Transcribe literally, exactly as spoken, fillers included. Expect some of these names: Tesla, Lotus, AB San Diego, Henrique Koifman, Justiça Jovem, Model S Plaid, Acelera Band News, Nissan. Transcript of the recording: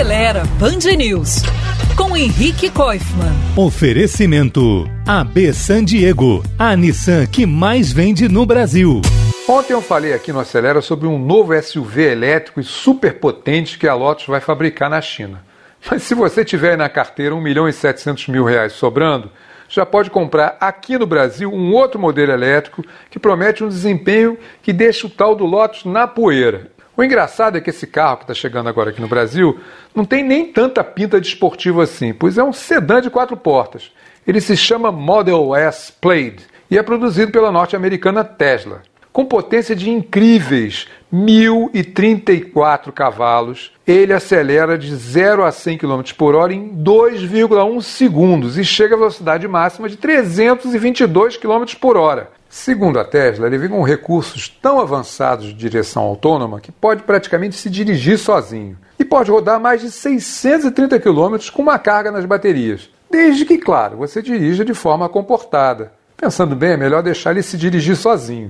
Acelera Band News, com Henrique Koifman. Oferecimento A B San Diego, a Nissan que mais vende no Brasil. Ontem eu falei aqui no Acelera sobre um novo S U V elétrico e superpotente que a Lotus vai fabricar na China. Mas se você tiver aí na carteira um milhão e setecentos mil reais sobrando, já pode comprar aqui no Brasil um outro modelo elétrico que promete um desempenho que deixa o tal do Lotus na poeira. O engraçado é que esse carro que está chegando agora aqui no Brasil não tem nem tanta pinta de esportivo assim, pois é um sedã de quatro portas. Ele se chama Model S Plaid e é produzido pela norte-americana Tesla. Com potência de incríveis mil e trinta e quatro cavalos, ele acelera de zero a cem quilômetros por hora em dois vírgula um segundos e chega à velocidade máxima de trezentos e vinte e dois quilômetros por hora. Segundo a Tesla, ele vem com recursos tão avançados de direção autônoma que pode praticamente se dirigir sozinho e pode rodar mais de seiscentos e trinta quilômetros com uma carga nas baterias, desde que, claro, você dirija de forma comportada. Pensando bem, é melhor deixar ele se dirigir sozinho.